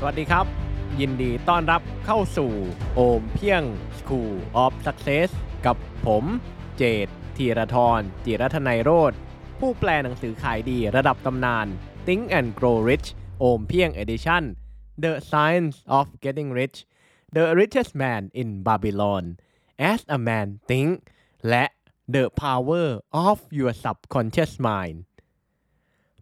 สวัสดีครับยินดีต้อนรับเข้าสู่โอมเพียง School of Success กับผมเจตธีรธรจิรัตนัยโรจน์ผู้แปลหนังสือขายดีระดับตำนาน Think and Grow Rich โอมเพียง Edition The Science of Getting Rich The Richest Man in Babylon As a Man Think และ The Power of Your Subconscious Mind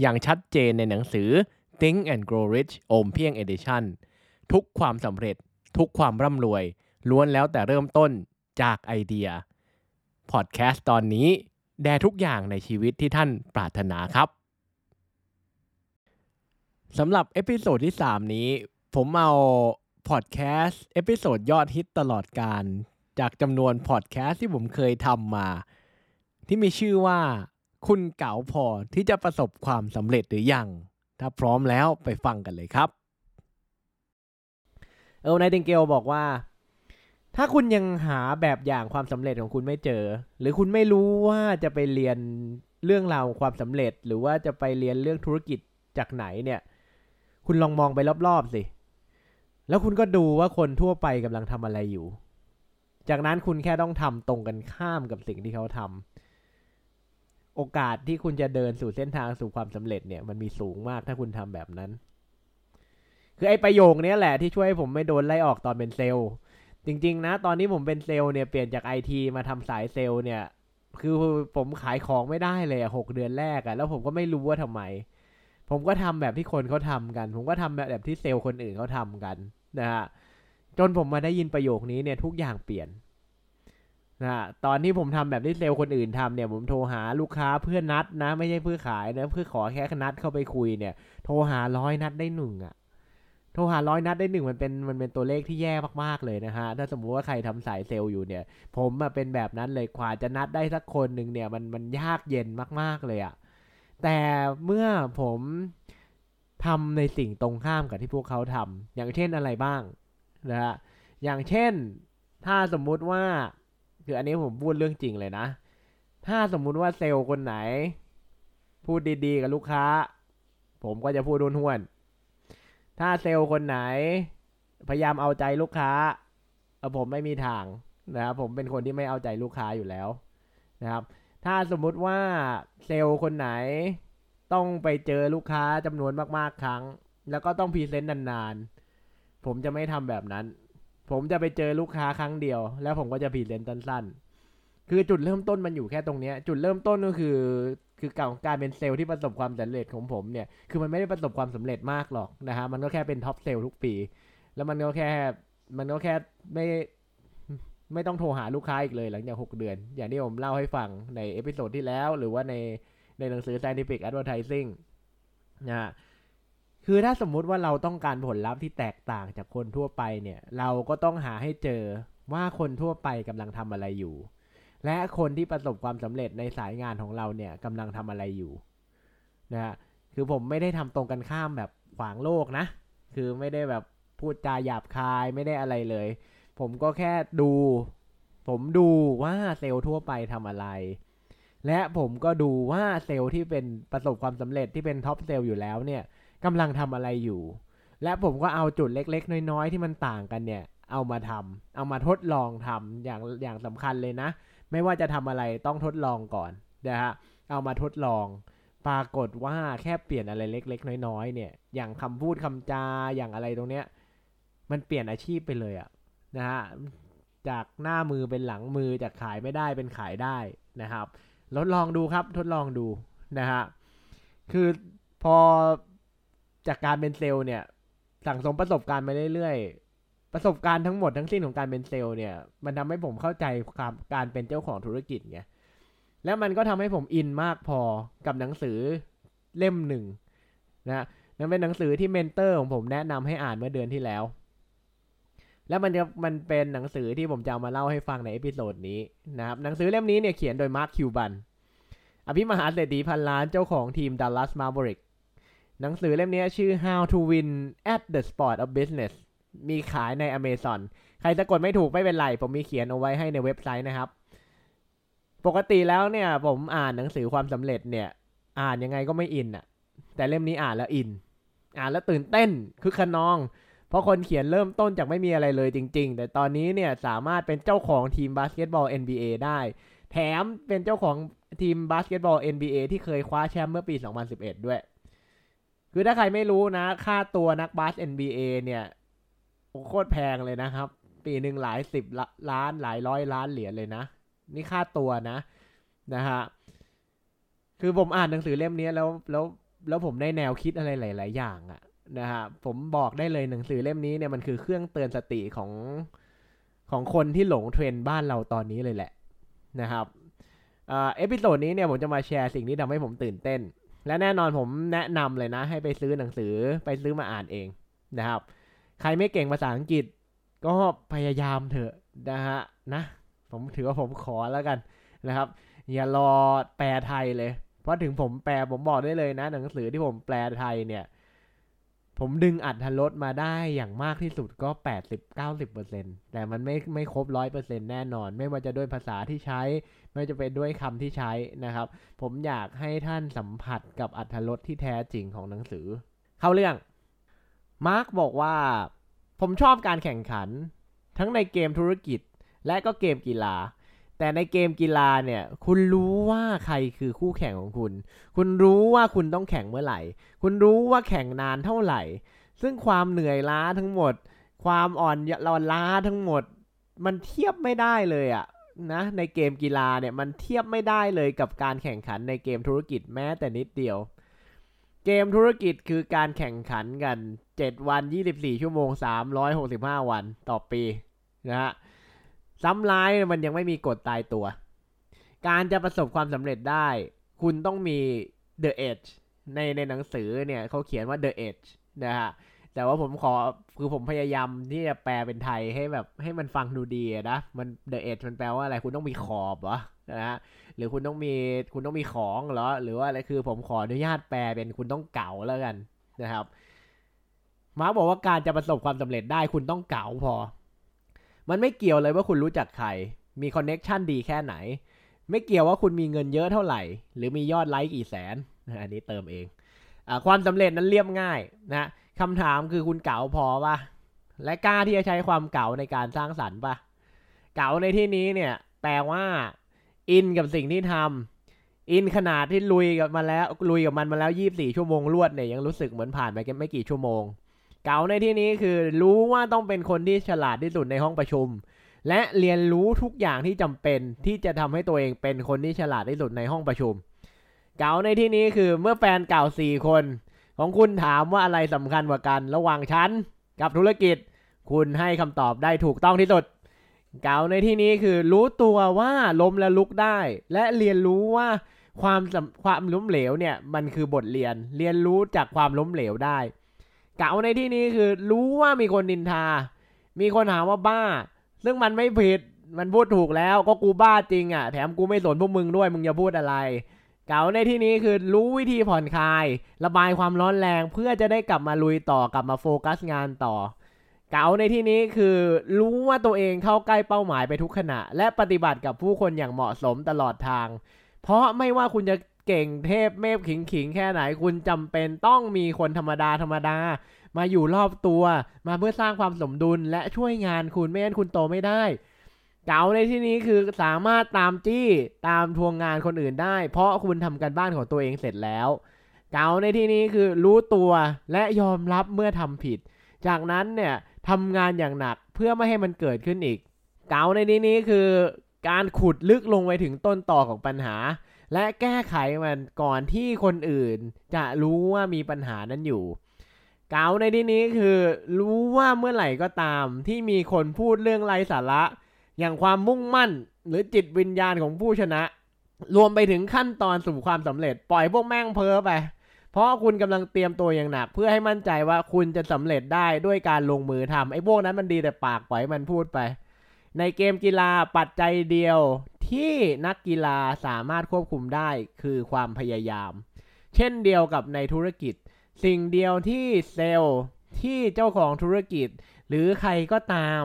อย่างชัดเจนในหนังสือ Think and Grow Rich โอมเพียง Edition ทุกความสำเร็จทุกความร่ำรวยล้วนแล้วแต่เริ่มต้นจากไอเดียพอดแคสต์ตอนนี้แด่ทุกอย่างในชีวิตที่ท่านปรารถนาครับสำหรับเอพิโซดที่3นี้ผมเอาพอดแคสต์เอพิโซดยอดฮิตตลอดกาลจากจำนวนพอดแคสต์ที่ผมเคยทำมาที่มีชื่อว่าคุณเก๋าพอที่จะประสบความสำเร็จหรือยังถ้าพร้อมแล้วไปฟังกันเลยครับไนติงเกลบอกว่าถ้าคุณยังหาแบบอย่างความสำเร็จของคุณไม่เจอหรือคุณไม่รู้ว่าจะไปเรียนเรื่องราวความสำเร็จหรือว่าจะไปเรียนเรื่องธุรกิจจากไหนเนี่ยคุณลองมองไปรอบๆสิแล้วคุณก็ดูว่าคนทั่วไปกำลังทำอะไรอยู่จากนั้นคุณแค่ต้องทำตรงกันข้ามกับสิ่งที่เขาทำโอกาสที่คุณจะเดินสู่เส้นทางสู่ความสำเร็จเนี่ยมันมีสูงมากถ้าคุณทำแบบนั้นคือไอ้ประโยคนี้แหละที่ช่วยให้ผมไม่โดนไล่ออกตอนเป็นเซลล์จริงๆนะตอนนี้ผมเป็นเซลล์เนี่ยเปลี่ยนจาก IT มาทำสายเซลล์เนี่ยคือผมขายของไม่ได้เลย6เดือนแรกแล้วผมก็ไม่รู้ว่าทำไมผมก็ทำแบบที่คนเขาทำกันผมก็ทำแบบที่เซลล์คนอื่นเขาทำกันนะฮะจนผมมาได้ยินประโยคนี้เนี่ยทุกอย่างเปลี่ยนนะตอนที่ผมทำแบบที่เซลล์คนอื่นทำเนี่ยผมโทรหาลูกค้าเพื่อนัดนะไม่ใช่เพื่อขายนะเพื่อขอแค่นัดเข้าไปคุยเนี่ยโทรหา100นัดได้1โทรหา100นัดได้1มันเป็นตัวเลขที่แย่มากๆเลยนะฮะถ้าสมมุติว่าใครทำสายเซลล์อยู่เนี่ยผมอ่ะเป็นแบบนั้นเลยกว่าจะนัดได้สักคนนึงเนี่ยมันยากเย็นมากๆเลยอ่ะแต่เมื่อผมทำในสิ่งตรงข้ามกับที่พวกเขาทำอย่างเช่นอะไรบ้างนะฮะอย่างเช่นถ้าสมมุติว่าคืออันนี้ผมพูดเรื่องจริงเลยนะถ้าสมมุติว่าเซลล์คนไหนพูดดีๆกับลูกค้าผมก็จะพูดห้วนถ้าเซลล์คนไหนพยายามเอาใจลูกค้าผมไม่มีทางนะครับผมเป็นคนที่ไม่เอาใจลูกค้าอยู่แล้วนะครับถ้าสมมุติว่าเซลล์คนไหนต้องไปเจอลูกค้าจำนวนมากๆครั้งแล้วก็ต้องพรีเซนต์นานๆผมจะไม่ทำแบบนั้นผมจะไปเจอลูกค้าครั้งเดียวแล้วผมก็จะพรีเซนต์สั้นๆคือจุดเริ่มต้นมันอยู่แค่ตรงนี้จุดเริ่มต้นก็คือการเป็นเซลล์ที่ประสบความสำเร็จของผมเนี่ยคือมันไม่ได้ประสบความสำเร็จมากหรอกนะฮะมันก็แค่เป็นท็อปเซลล์ทุกปีแล้วมันก็แค่ไม่ต้องโทรหาลูกค้าอีกเลยหลังจาก6เดือนอย่างที่ผมเล่าให้ฟังในเอพิโซดที่แล้วหรือว่าในหนังสือ Scientific Advertising นะฮะคือถ้าสมมุติว่าเราต้องการผลลัพธ์ที่แตกต่างจากคนทั่วไปเนี่ยเราก็ต้องหาให้เจอว่าคนทั่วไปกำลังทำอะไรอยู่และคนที่ประสบความสำเร็จในสายงานของเราเนี่ยกำลังทำอะไรอยู่นะฮะคือผมไม่ได้ทำตรงกันข้ามแบบขวางโลกนะคือไม่ได้แบบพูดจาหยาบคายไม่ได้อะไรเลยผมก็แค่ดูผมดูว่าเซลล์ทั่วไปทำอะไรและผมก็ดูว่าเซลล์ที่เป็นประสบความสำเร็จที่เป็นท็อปเซลล์อยู่แล้วเนี่ยกำลังทำอะไรอยู่และผมก็เอาจุดเล็กๆน้อยๆที่มันต่างกันเนี่ยเอามาทำเอามาทดลองทำอย่างสำคัญเลยนะไม่ว่าจะทำอะไรต้องทดลองก่อนนะฮะเอามาทดลองปรากฏว่าแค่เปลี่ยนอะไรเล็กๆน้อยๆเนี่ยอย่างคำพูดคำจาอย่างอะไรตรงเนี้ยมันเปลี่ยนอาชีพไปเลยอะนะฮะจากหน้ามือเป็นหลังมือจากขายไม่ได้เป็นขายได้นะครับทดลองดูครับทดลองดูนะฮะคือพอจากการเป็นเซลล์เนี่ยสั่งสมประสบการณ์มาเรื่อยๆประสบการณ์ทั้งหมดทั้งสิ้นของการเป็นเซลล์เนี่ยมันทำให้ผมเข้าใจการเป็นเจ้าของธุรกิจไงแล้วมันก็ทำให้ผมอินมากพอกับหนังสือเล่มหนึ่งนะ นั่นเป็นหนังสือที่เมนเตอร์ของผมแนะนำให้อ่านเมื่อเดือนที่แล้วและมันเป็นหนังสือที่ผมจะเอามาเล่าให้ฟังในเอพิโซดนี้นะครับหนังสือเล่มนี้เนี่ยเขียนโดยมาร์คคิวบันอภิมหาเศรษฐีพันล้านเจ้าของทีม Dallas Mavericks หนังสือเล่มนี้ชื่อ How to Win at the Sport of Business มีขายใน Amazon ใครสะกดไม่ถูกไม่เป็นไรผมมีเขียนเอาไว้ให้ในเว็บไซต์นะครับปกติแล้วเนี่ยผมอ่านหนังสือความสำเร็จเนี่ยอ่านยังไงก็ไม่อินอ่ะแต่เล่มนี้อ่านแล้วอินอ่านแล้วตื่นเต้นคึกคะนองเพราะคนเขียนเริ่มต้นจากไม่มีอะไรเลยจริงๆแต่ตอนนี้เนี่ยสามารถเป็นเจ้าของทีมบาสเกตบอล NBA ได้แถมเป็นเจ้าของทีมบาสเกตบอล NBA ที่เคยคว้าแชมป์เมื่อปี 2011 ด้วยคือถ้าใครไม่รู้นะค่าตัวนักบาส NBA เนี่ยโคตรแพงเลยนะครับปีนึงหลาย10ล้านหลายร้อยล้านเหรียญเลยนะนี่ค่าตัวนะฮะคือผมอ่านหนังสือเล่มนี้แล้วผมได้แนวคิดอะไรหลายๆอย่างอะนะฮะผมบอกได้เลยหนังสือเล่มนี้เนี่ยมันคือเครื่องเตือนสติของคนที่หลงเทรนด์บ้านเราตอนนี้เลยแหละนะครับเอพิโซดนี้เนี่ยผมจะมาแชร์สิ่งที่ทำให้ผมตื่นเต้นและแน่นอนผมแนะนำเลยนะให้ไปซื้อหนังสือไปซื้อมาอ่านเองนะครับใครไม่เก่งภาษาอังกฤษก็พยายามเถอะนะฮะนะผมถือว่าผมขอแล้วกันนะครับอย่ารอแปลไทยเลยเพราะถึงผมแปลผมบอกได้เลยนะหนังสือที่ผมแปลไทยเนี่ยผมดึงอรรถรสมาได้อย่างมากที่สุดก็ 80-90% แต่มันไม่ครบ 100% แน่นอนไม่ว่าจะด้วยภาษาที่ใช้ไม่ว่าจะเป็นด้วยคำที่ใช้นะครับผมอยากให้ท่านสัมผัสกับอรรถรสที่แท้จริงของหนังสือเข้าเรื่องมาร์คบอกว่าผมชอบการแข่งขันทั้งในเกมธุรกิจและก็เกมกีฬาแต่ในเกมกีฬาเนี่ยคุณรู้ว่าใครคือคู่แข่งของคุณคุณรู้ว่าคุณต้องแข่งเมื่อไหร่คุณรู้ว่าแข่งนานเท่าไหร่ซึ่งความเหนื่อยล้าทั้งหมดความอ่อนล้าทั้งหมดมันเทียบไม่ได้เลยอะนะในเกมกีฬาเนี่ยมันเทียบไม่ได้เลยกับการแข่งขันในเกมธุรกิจแม้แต่นิดเดียวเกมธุรกิจคือการแข่งขันกัน7วัน24ชั่วโมง365วันต่อปีนะฮะซ้ำร้ายมันยังไม่มีกฎตายตัวการจะประสบความสำเร็จได้คุณต้องมี The Edge ในหนังสือเนี่ยเขาเขียนว่า The Edge นะฮะแต่ว่าผมผมพยายามที่จะแปลเป็นไทยให้แบบให้มันฟังดูดีนะมัน The Edge มันแปลว่าอะไรคุณต้องมีขอบเหรอนะฮะหรือคุณต้องมีของเหรอหรือว่าอะไรคือผมขออนุญาตแปลเป็นคุณต้องเก๋าแล้วกันนะครับมาบอกว่าการจะประสบความสำเร็จได้คุณต้องเก๋าพอมันไม่เกี่ยวเลยว่าคุณรู้จักใครมีคอนเนคชั่นดีแค่ไหนไม่เกี่ยวว่าคุณมีเงินเยอะเท่าไหร่หรือมียอดไลค์กี่แสนอันนี้เติมเองความสำเร็จนั้นเรียบง่ายนะคำถามคือคุณเก๋าพอป่ะและกล้าที่จะใช้ความเก๋าในการสร้างสรรค์ป่ะเก๋าในที่นี้เนี่ยแปลว่าอินกับสิ่งที่ทำอินขนาดที่ลุยกับมันมาแล้ว24ชั่วโมงรวดเนี่ยยังรู้สึกเหมือนผ่านไปแค่ไม่กี่ชั่วโมงเก๋าในที่นี้คือรู้ว่าต้องเป็นคนที่ฉลาดที่สุดในห้องประชุมและเรียนรู้ทุกอย่างที่จำเป็นที่จะทำให้ตัวเองเป็นคนที่ฉลาดที่สุดในห้องประชุมเก๋าในที่นี้คือเมื่อแฟนเก่า4คนของคุณถามว่าอะไรสำคัญกว่ากันระหว่างฉันกับธุรกิจคุณให้คำตอบได้ถูกต้องที่สุดเก๋าในที่นี้คือรู้ตัวว่าล้มและลุกได้และเรียนรู้ว่าความล้มเหลวเนี่ยมันคือบทเรียนรู้จากความล้มเหลวได้เก๋าในที่นี้คือรู้ว่ามีคนนินทามีคนหาว่าบ้าซึ่งมันไม่ผิดมันพูดถูกแล้วก็กูบ้าจริงอ่ะแถมกูไม่สนพวกมึงด้วยมึงจะพูดอะไรเก๋าในที่นี้คือรู้วิธีผ่อนคลายระบายความร้อนแรงเพื่อจะได้กลับมาลุยต่อกลับมาโฟกัสงานต่อเก๋าในที่นี้คือรู้ว่าตัวเองเข้าใกล้เป้าหมายไปทุกขณะและปฏิบัติกับผู้คนอย่างเหมาะสมตลอดทางเพราะไม่ว่าคุณจะเก่งเทพเมฆขิงแค่ไหนคุณจำเป็นต้องมีคนธรรมดามาอยู่รอบตัวมาเพื่อสร้างความสมดุลและช่วยงานคุณไม่งั้นคุณโตไม่ได้เก๋าในที่นี้คือสามารถตามจี้ตามทวงงานคนอื่นได้เพราะคุณทำการบ้านของตัวเองเสร็จแล้วเก๋าในที่นี้คือรู้ตัวและยอมรับเมื่อทำผิดจากนั้นเนี่ยทำงานอย่างหนักเพื่อไม่ให้มันเกิดขึ้นอีกเก๋าในที่นี้คือการขุดลึกลงไปถึงต้นตอของปัญหาและแก้ไขมันก่อนที่คนอื่นจะรู้ว่ามีปัญหานั้นอยู่เก๋าในที่นี้คือรู้ว่าเมื่อไหร่ก็ตามที่มีคนพูดเรื่องไร้สาระอย่างความมุ่งมั่นหรือจิตวิญญาณของผู้ชนะรวมไปถึงขั้นตอนสู่ความสำเร็จปล่อยพวกแม่งเพ้อไป เพราะคุณกำลังเตรียมตัวอย่างหนักเพื่อให้มั่นใจว่าคุณจะสำเร็จได้ด้วยการลงมือทำไอ้พวกนั้นมันดีแต่ปากปล่อยมันพูดไปในเกมกีฬาปัจจัยเดียวที่นักกีฬาสามารถควบคุมได้คือความพยายามเช่นเดียวกับในธุรกิจสิ่งเดียวที่เซลล์ที่เจ้าของธุรกิจหรือใครก็ตาม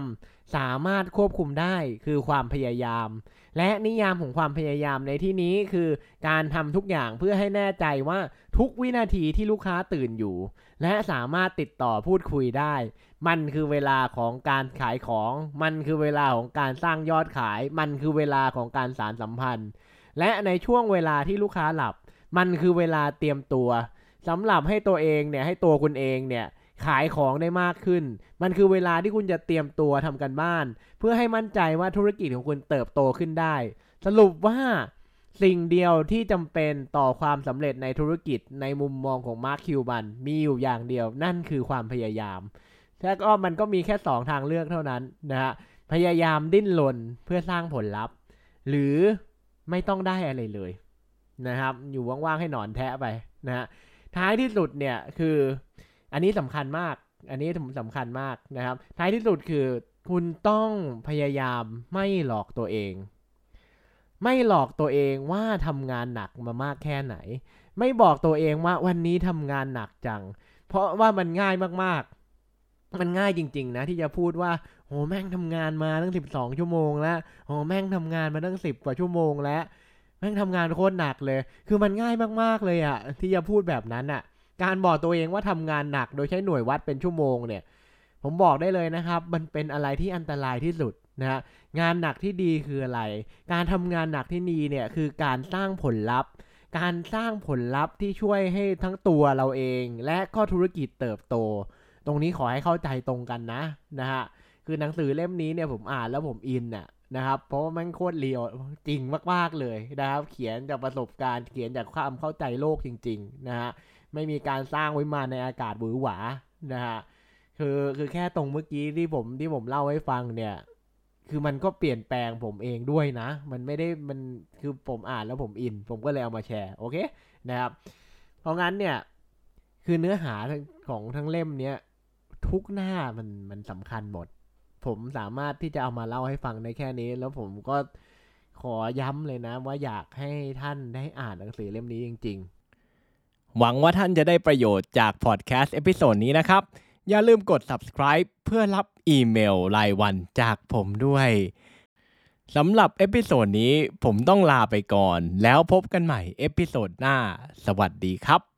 สามารถควบคุมได้คือความพยายามและนิยามของความพยายามในที่นี้คือการทำทุกอย่างเพื่อให้แน่ใจว่าทุกวินาทีที่ลูกค้าตื่นอยู่และสามารถติดต่อพูดคุยได้มันคือเวลาของการขายของมันคือเวลาของการสร้างยอดขายมันคือเวลาของการสานสัมพันธ์และในช่วงเวลาที่ลูกค้าหลับมันคือเวลาเตรียมตัวสำหรับให้ตัวเองเนี่ยให้ตัวคุณเองเนี่ยขายของได้มากขึ้นมันคือเวลาที่คุณจะเตรียมตัวทำการบ้านเพื่อให้มั่นใจว่าธุรกิจของคุณเติบโตขึ้นได้สรุปว่าสิ่งเดียวที่จำเป็นต่อความสำเร็จในธุรกิจในมุมมองของมาร์คคิวบันมีอยู่อย่างเดียวนั่นคือความพยายามแล้วก็มันก็มีแค่2ทางเลือกเท่านั้นนะฮะพยายามดิ้นรนเพื่อสร้างผลลัพธ์หรือไม่ต้องได้อะไรเลยนะครับอยู่ว่างๆให้หนอนแทะไปนะฮะท้ายที่สุดเนี่ยคืออันนี้สำคัญมากอันนี้สำคัญมากนะครับท้ายที่สุดคือคุณต้องพยายามไม่หลอกตัวเองไม่หลอกตัวเองว่าทำงานหนักมามากแค่ไหนไม่บอกตัวเองว่าวันนี้ทำงานหนักจังเพราะว่ามันง่ายมากๆมันง่ายจริงๆนะที่จะพูดว่าโอ้แม่งทำงานมาตั้ง12ชั่วโมงแล้วโอ้แม่งทำงานมาตั้ง10กว่าชั่วโมงแล้วแม่งทำงานโคตรหนักเลยคือมันง่ายมากๆเลยอะที่จะพูดแบบนั้นอะการบอกตัวเองว่าทำงานหนักโดยใช้หน่วยวัดเป็นชั่วโมงเนี่ยผมบอกได้เลยนะครับมันเป็นอะไรที่อันตรายที่สุดนะฮะงานหนักที่ดีคืออะไรการทำงานหนักที่ดีเนี่ยคือการสร้างผลลัพธ์การสร้างผลลัพธ์ที่ช่วยให้ทั้งตัวเราเองและก็ธุรกิจเติบโตตรงนี้ขอให้เข้าใจตรงกันนะฮะคือหนังสือเล่มนี้เนี่ยผมอ่านแล้วผมอินน่ะนะครับเพราะมันโคตรเรียวจริงมากๆเลยนะครับเขียนจากประสบการณ์เขียนจากความเข้าใจโลกจริงๆนะฮะไม่มีการสร้างวิมานในอากาศหวือหวานะฮะคือแค่ตรงเมื่อกี้ที่ผมเล่าให้ฟังเนี่ยคือมันก็เปลี่ยนแปลงผมเองด้วยนะมันไม่ได้มันคือผมอ่านแล้วผมอินผมก็เลยเอามาแชร์โอเคนะครับเพราะงั้นเนี่ยคือเนื้อหาของทั้งเล่มเนี้ยทุกหน้ามันสำคัญหมดผมสามารถที่จะเอามาเล่าให้ฟังได้แค่นี้แล้วผมก็ขอย้ำเลยนะว่าอยากให้ท่านได้อ่านหนังสือเล่มนี้จริงๆหวังว่าท่านจะได้ประโยชน์จากพอดแคสต์เอพิโซดนี้นะครับอย่าลืมกด Subscribe เพื่อรับอีเมลรายวันจากผมด้วยสำหรับเอพิโซดนี้ผมต้องลาไปก่อนแล้วพบกันใหม่เอพิโซดหน้าสวัสดีครับ